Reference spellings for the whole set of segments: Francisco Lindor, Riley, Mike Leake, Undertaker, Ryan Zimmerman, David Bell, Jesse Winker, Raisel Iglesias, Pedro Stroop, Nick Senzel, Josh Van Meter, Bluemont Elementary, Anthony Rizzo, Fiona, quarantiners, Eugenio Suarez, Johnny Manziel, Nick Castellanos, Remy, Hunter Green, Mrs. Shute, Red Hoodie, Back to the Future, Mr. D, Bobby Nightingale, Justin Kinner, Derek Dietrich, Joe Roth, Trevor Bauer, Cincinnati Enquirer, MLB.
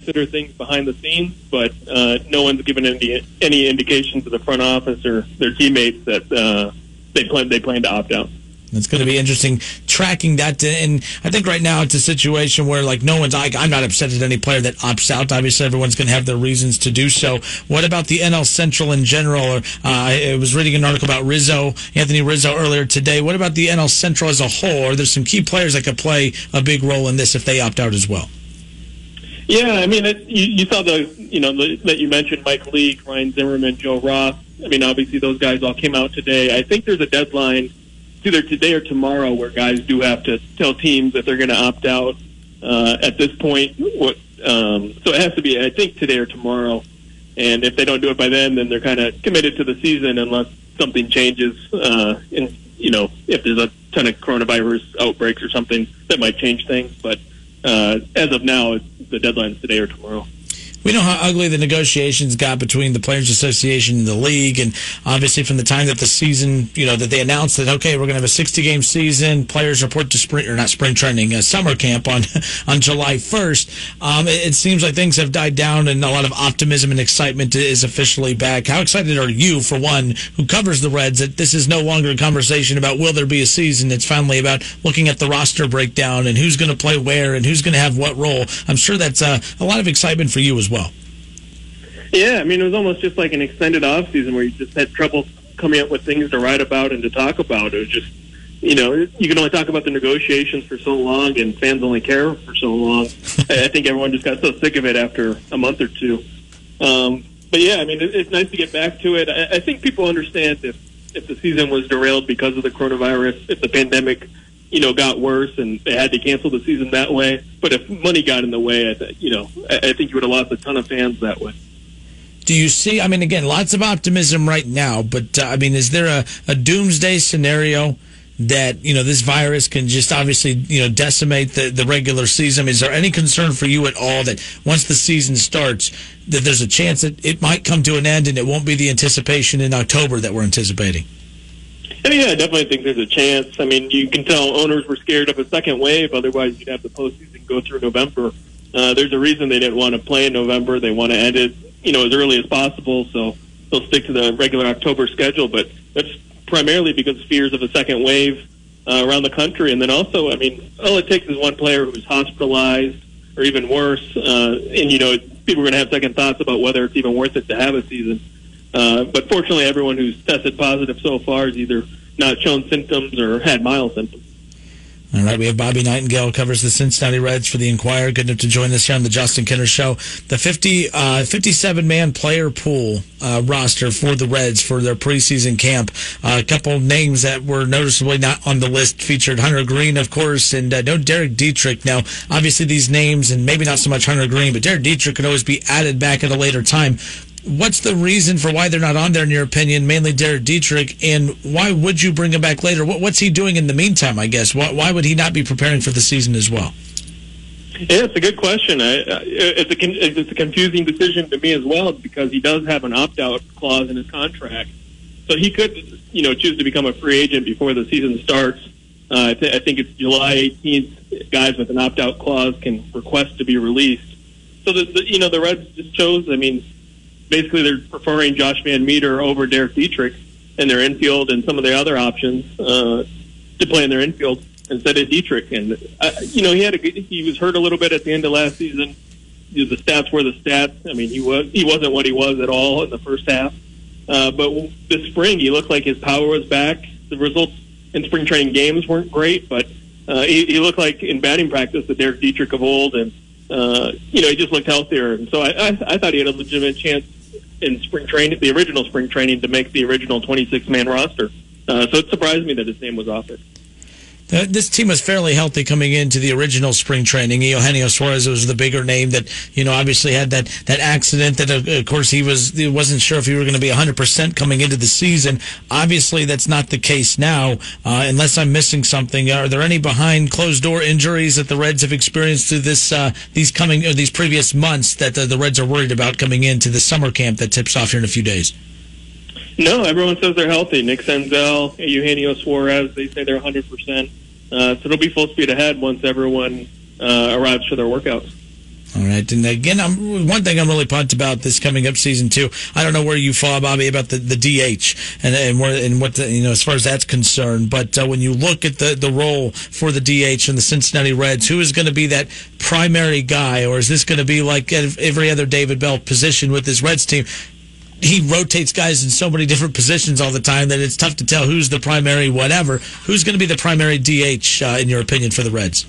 Consider things behind the scenes, but no one's given any indication to the front office or their teammates that they plan to opt out. It's going to be interesting tracking that. And I think right now it's a situation where, like, no one's – I'm not upset at any player that opts out. Obviously, everyone's going to have their reasons to do so. What about the NL Central in general? I was reading an article about Anthony Rizzo earlier today. What about the NL Central as a whole? Are there some key players that could play a big role in this if they opt out as well? Yeah, I mean, you saw that you mentioned Mike Leake, Ryan Zimmerman, Joe Roth. I mean, obviously those guys all came out today. I think there's a deadline either today or tomorrow where guys do have to tell teams that they're going to opt out at this point. So it has to be, I think, today or tomorrow. And if they don't do it by then they're kind of committed to the season unless something changes. And if there's a ton of coronavirus outbreaks or something, that might change things. But as of now, the deadline's today or tomorrow. We know how ugly the negotiations got between the Players Association and the league, and obviously from the time that the season, that they announced that, okay, we're going to have a 60-game season, players report to summer camp on July 1st, it seems like things have died down and a lot of optimism and excitement is officially back. How excited are you, for one, who covers the Reds, that this is no longer a conversation about will there be a season? It's finally about looking at the roster breakdown and who's going to play where and who's going to have what role. I'm sure that's a lot of excitement for you as well. Yeah, I mean, it was almost just like an extended off season where you just had trouble coming up with things to write about and to talk about. It was just, you can only talk about the negotiations for so long and fans only care for so long. I think everyone just got so sick of it after a month or two. But yeah, I mean, it's nice to get back to it. I think people understand if the season was derailed because of the coronavirus, if the pandemic got worse and they had to cancel the season that way. But if money got in the way, I think you would have lost a ton of fans that way. Do you see, I mean, again, lots of optimism right now, but, I mean, is there a doomsday scenario that, this virus can just obviously, decimate the regular season? Is there any concern for you at all that once the season starts, that there's a chance that it might come to an end and it won't be the anticipation in October that we're anticipating? Yeah, I definitely think there's a chance. I mean, you can tell owners were scared of a second wave. Otherwise, you'd have the postseason go through November. There's a reason they didn't want to play in November. They want to end it, as early as possible. So they'll stick to the regular October schedule. But that's primarily because fears of a second wave around the country. And then also, I mean, all it takes is one player who's hospitalized or even worse. And people are going to have second thoughts about whether it's even worth it to have a season. But fortunately, everyone who's tested positive so far has either not shown symptoms or had mild symptoms. All right, we have Bobby Nightingale, covers the Cincinnati Reds for the Enquirer. Good enough to join us here on the Justin Kinner Show. The 57-man player pool roster for the Reds for their preseason camp. A couple names that were noticeably not on the list featured Hunter Green, of course, and no Derek Dietrich. Now, obviously these names, and maybe not so much Hunter Green, but Derek Dietrich could always be added back at a later time. What's the reason for why they're not on there, in your opinion, mainly Derek Dietrich, and why would you bring him back later? What's he doing in the meantime, I guess? Why would he not be preparing for the season as well? Yeah, it's a good question. It's a confusing decision to me as well, because he does have an opt-out clause in his contract. So he could, choose to become a free agent before the season starts. I think it's July 18th. Guys with an opt-out clause can request to be released. So, the Reds just chose, I mean, basically, they're preferring Josh Van Meter over Derek Dietrich in their infield and some of their other options to play in their infield instead of Dietrich. And he was hurt a little bit at the end of last season. The stats were the stats. I mean, he wasn't what he was at all in the first half. But this spring, he looked like his power was back. The results in spring training games weren't great, but he looked like in batting practice the Derek Dietrich of old, and he just looked healthier. And so I thought he had a legitimate chance in spring training, the original spring training, to make the original 26-man roster. So it surprised me that his name was off it. this team was fairly healthy coming into the original spring training. Eugenio Suarez was the bigger name that, you know, obviously had that accident that, of course, he wasn't sure if he were going to be 100% coming into the season. Obviously, that's not the case now, unless I'm missing something. Are there any behind-closed-door injuries that the Reds have experienced through these previous months that the Reds are worried about coming into the summer camp that tips off here in a few days? No, everyone says they're healthy. Nick Senzel, Eugenio Suarez, they say they're 100%. So it'll be full speed ahead once everyone arrives for their workouts. All right, and again, one thing I'm really pumped about this coming up season too. I don't know where you fall, Bobby, about the DH and what as far as that's concerned. But when you look at the role for the DH in the Cincinnati Reds, who is going to be that primary guy, or is this going to be like every other David Bell position with this Reds team? He rotates guys in so many different positions all the time that it's tough to tell who's the primary whatever. Who's going to be the primary DH, in your opinion, for the Reds?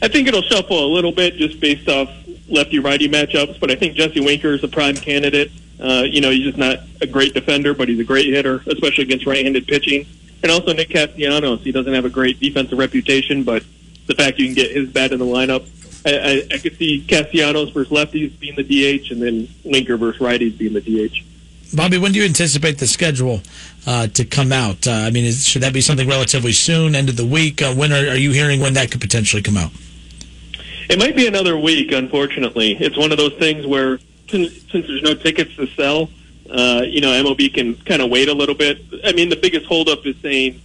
I think it'll shuffle a little bit just based off lefty-righty matchups, but I think Jesse Winker is a prime candidate. He's just not a great defender, but he's a great hitter, especially against right-handed pitching. And also Nick Castellanos. He doesn't have a great defensive reputation, but the fact you can get his bat in the lineup, I could see Castellanos versus lefties being the DH, and then Winker versus righties being the DH. Bobby, when do you anticipate the schedule to come out? Should that be something relatively soon, end of the week? When are you hearing when that could potentially come out? It might be another week, unfortunately. It's one of those things where, since there's no tickets to sell, MLB can kind of wait a little bit. I mean, the biggest holdup is say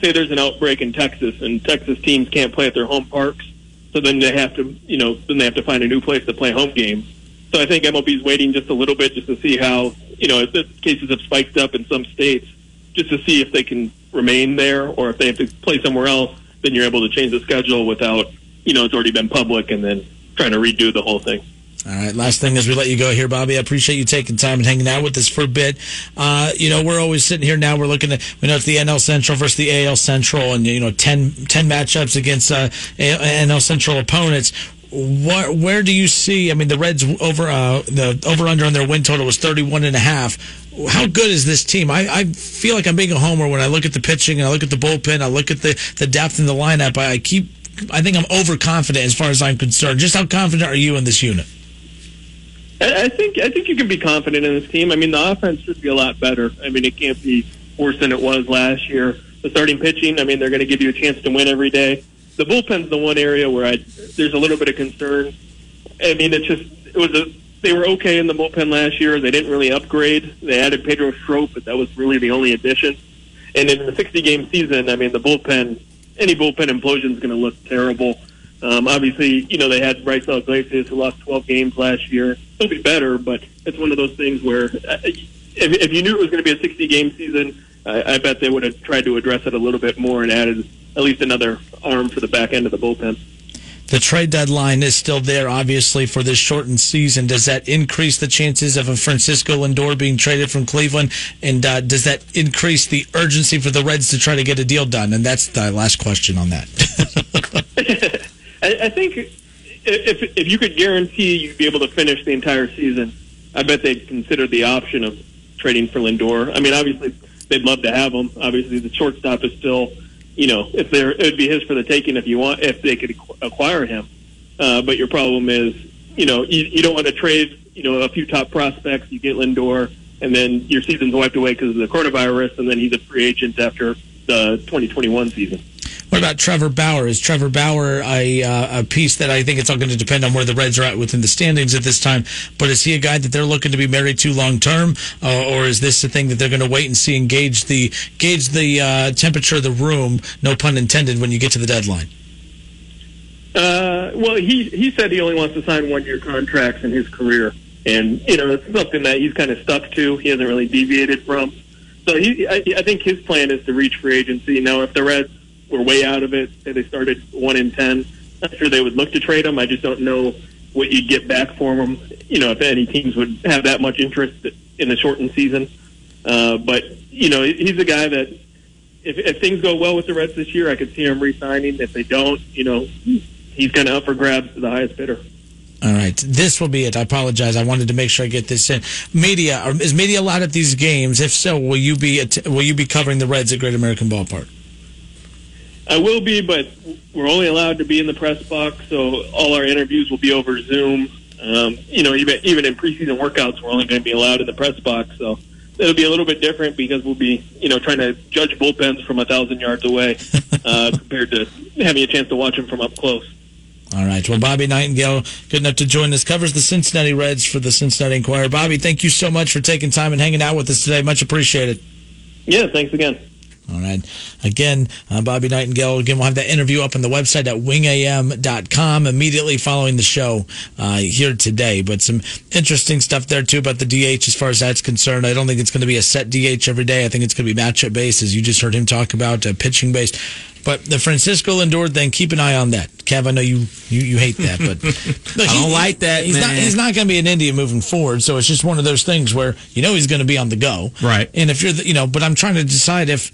there's an outbreak in Texas, and Texas teams can't play at their home parks. So then they have to, find a new place to play home games. So I think MLB's waiting just a little bit just to see how, if the cases have spiked up in some states, just to see if they can remain there or if they have to play somewhere else. Then you're able to change the schedule without, it's already been public and then trying to redo the whole thing. All right, last thing as we let you go here, Bobby, I appreciate you taking time and hanging out with us for a bit. We're always sitting here now. We're looking at, it's the NL Central versus the AL Central and, 10 matchups against NL Central opponents. Where do you see, the Reds the over-under on their win total was 31.5. How good is this team? I feel like I'm being a homer when I look at the pitching and I look at the bullpen, I look at the depth in the lineup. I think I'm overconfident as far as I'm concerned. Just how confident are you in this unit? I think you can be confident in this team. The offense should be a lot better. It can't be worse than it was last year. The starting pitching, they're going to give you a chance to win every day. The bullpen's the one area where there's a little bit of concern. They were okay in the bullpen last year. They didn't really upgrade. They added Pedro Stroop, but that was really the only addition. And in the 60-game season, the bullpen, any bullpen implosion is going to look terrible. Obviously, they had Raisel Iglesias, who lost 12 games last year. It'll be better, but it's one of those things where if you knew it was going to be a 60-game season, I bet they would have tried to address it a little bit more and added at least another arm for the back end of the bullpen. The trade deadline is still there, obviously, for this shortened season. Does that increase the chances of a Francisco Lindor being traded from Cleveland? And does that increase the urgency for the Reds to try to get a deal done? And that's the last question on that. I think if you could guarantee you'd be able to finish the entire season, I bet they'd consider the option of trading for Lindor. Obviously, they'd love to have him. Obviously, the shortstop is still, it would be his for the taking if they could acquire him. But your problem is, you don't want to trade, a few top prospects. You get Lindor, and then your season's wiped away because of the coronavirus, and then he's a free agent after the 2021 season. What about Trevor Bauer? Is Trevor Bauer a piece that I think it's all going to depend on where the Reds are at within the standings at this time, but is he a guy that they're looking to be married to long-term, or is this a thing that they're going to wait and see and gauge the temperature of the room, no pun intended, when you get to the deadline? He said he only wants to sign one-year contracts in his career, and, it's something that he's kind of stuck to. He hasn't really deviated from. So I think his plan is to reach free agency. Now, if the Reds were way out of it, say they started 1-10. I'm sure they would look to trade him. I just don't know what you'd get back for him. If any teams would have that much interest in the shortened season. But he's a guy that if things go well with the Reds this year, I could see him re-signing. If they don't, he's kind of up for grabs to the highest bidder. All right, this will be it. I apologize. I wanted to make sure I get this in. Media, is media allowed at these games? If so, will you be covering the Reds at Great American Ballpark? I will be, but we're only allowed to be in the press box, so all our interviews will be over Zoom. You know, even in preseason workouts, we're only going to be allowed in the press box, so it'll be a little bit different because we'll be, you know, trying to judge bullpens from 1,000 yards away compared to having a chance to watch them from up close. All right. Well, Bobby Nightingale, good enough to join us, covers the Cincinnati Reds for the Cincinnati Enquirer. Bobby, thank you so much for taking time and hanging out with us today. Much appreciated. Yeah, thanks again. All right. Again, Bobby Nightingale. Again, we'll have that interview up on the website at wingam.com immediately following the show here today. But some interesting stuff there, too, about the DH as far as that's concerned. I don't think it's going to be a set DH every day. I think it's going to be matchup-based, as you just heard him talk about, pitching-based. But the Francisco Lindor thing, keep an eye on that. Kev, I know you hate that, but look, I don't like that. He's not going to be an Indian moving forward, so it's just one of those things where you know he's going to be on the go, right? And if you're, but I'm trying to decide if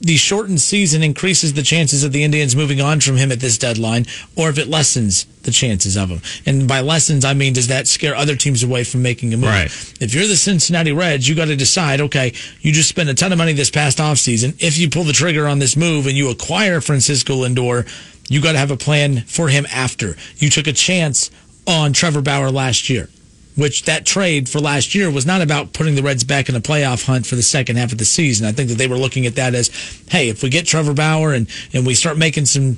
the shortened season increases the chances of the Indians moving on from him at this deadline, or if it lessens the chances of him. And by lessens, I mean, does that scare other teams away from making a move? Right. If you're the Cincinnati Reds, you got to decide, okay, you just spent a ton of money this past offseason. If you pull the trigger on this move and you acquire Francisco Lindor, you got to have a plan for him after. You took a chance on Trevor Bauer last year, which that trade for last year was not about putting the Reds back in a playoff hunt for the second half of the season. I think that they were looking at that as, hey, if we get Trevor Bauer and we start making some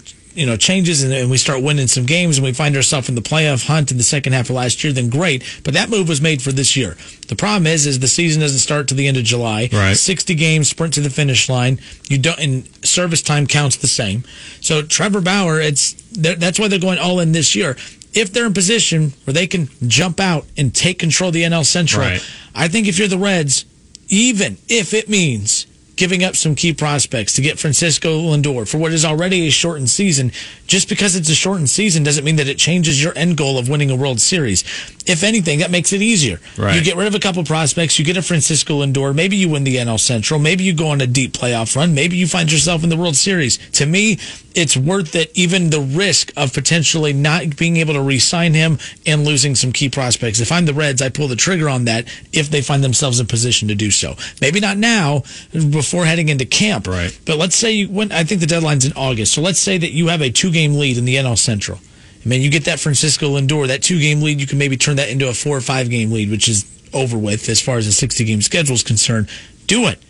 changes and we start winning some games and we find ourselves in the playoff hunt in the second half of last year, then great. But that move was made for this year. The problem is the season doesn't start to the end of July. Right. 60 games, sprint to the finish line. You don't, and service time counts the same. So Trevor Bauer, that's why they're going all in this year. If they're in position where they can jump out and take control of the NL Central, right. I think if you're the Reds, even if it means giving up some key prospects to get Francisco Lindor for what is already a shortened season, just because it's a shortened season doesn't mean that it changes your end goal of winning a World Series. If anything, that makes it easier. Right. You get rid of a couple prospects, you get a Francisco Lindor, maybe you win the NL Central, maybe you go on a deep playoff run, maybe you find yourself in the World Series. To me, it's worth it, even the risk of potentially not being able to re-sign him and losing some key prospects. If I'm the Reds, I pull the trigger on that if they find themselves in position to do so. Maybe not now, before heading into camp. Right. But let's say I think the deadline's in August. So let's say that you have a 2-game lead in the NL Central. I mean, you get that Francisco Lindor, that 2-game lead, you can maybe turn that into a 4- or 5-game lead, which is over with as far as a 60-game schedule is concerned. Do it.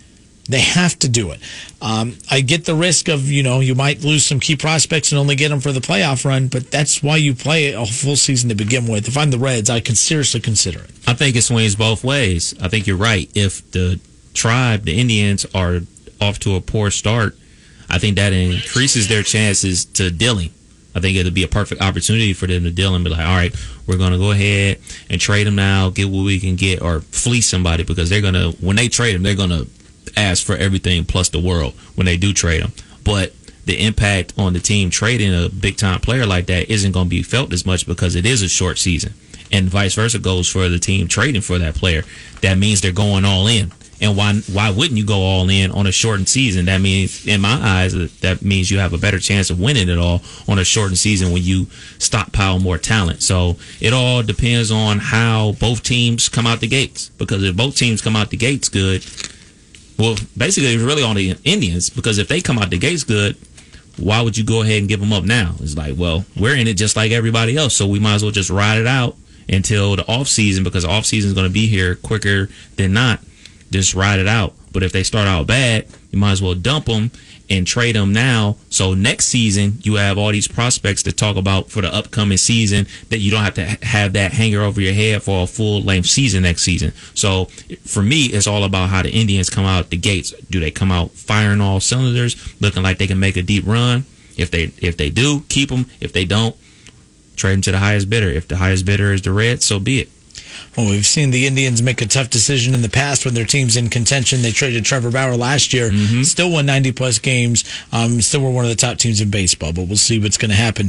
They have to do it. I get the risk of, you might lose some key prospects and only get them for the playoff run, but that's why you play a full season to begin with. If I'm the Reds, I could seriously consider it. I think it swings both ways. I think you're right. If the tribe, the Indians, are off to a poor start, I think that increases their chances to dealing. I think it'll be a perfect opportunity for them to deal and be like, all right, we're going to go ahead and trade them now, get what we can get, or fleece somebody, because they're going to, when they trade them, they're going to ask for everything plus the world when they do trade them. But the impact on the team trading a big-time player like that isn't going to be felt as much because it is a short season. And vice versa goes for the team trading for that player. That means they're going all in. And why wouldn't you go all in on a shortened season? That means, in my eyes, that means you have a better chance of winning it all on a shortened season when you stockpile more talent. So it all depends on how both teams come out the gates. Because if both teams come out the gates good, well, basically, it's really on the Indians, because if they come out the gates good, why would you go ahead and give them up now? It's like, well, we're in it just like everybody else, so we might as well just ride it out until the offseason, because the offseason is going to be here quicker than not. Just ride it out. But if they start out bad, you might as well dump them and trade them now, so next season you have all these prospects to talk about for the upcoming season that you don't have to have that hanger over your head for a full-length season next season. So for me, it's all about how the Indians come out the gates. Do they come out firing all cylinders, looking like they can make a deep run? If they do, keep them. If they don't, trade them to the highest bidder. If the highest bidder is the Reds, so be it. Well, we've seen the Indians make a tough decision in the past when their team's in contention. They traded Trevor Bauer last year, still won 90-plus games, still were one of the top teams in baseball, but we'll see what's going to happen.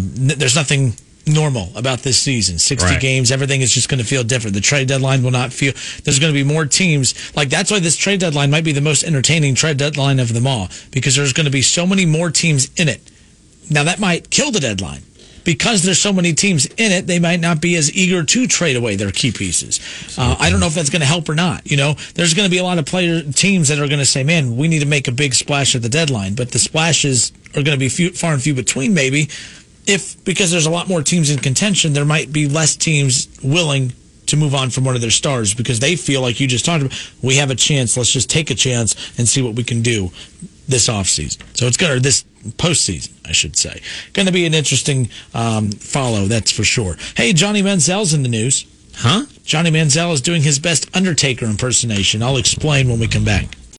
There's nothing normal about this season. 60 right. games, everything is just going to feel different. The trade deadline will not feel... There's going to be more teams. Like, that's why this trade deadline might be the most entertaining trade deadline of them all, because there's going to be so many more teams in it. Now, that might kill the deadline. because there's so many teams in it, they might not be as eager to trade away their key pieces. I don't know if that's going to help or not. You know, there's going to be a lot of teams that are going to say, man, we need to make a big splash at the deadline, but the splashes are going to be far and few between, maybe, because there's a lot more teams in contention. There might be less teams willing to move on from one of their stars because they feel like you just talked about, we have a chance, let's just take a chance and see what we can do this offseason. So it's going to, this postseason, I should say. Going to be an interesting follow, that's for sure. Hey, Johnny Manziel's in the news. Johnny Manziel is doing his best Undertaker impersonation. I'll explain when we come back.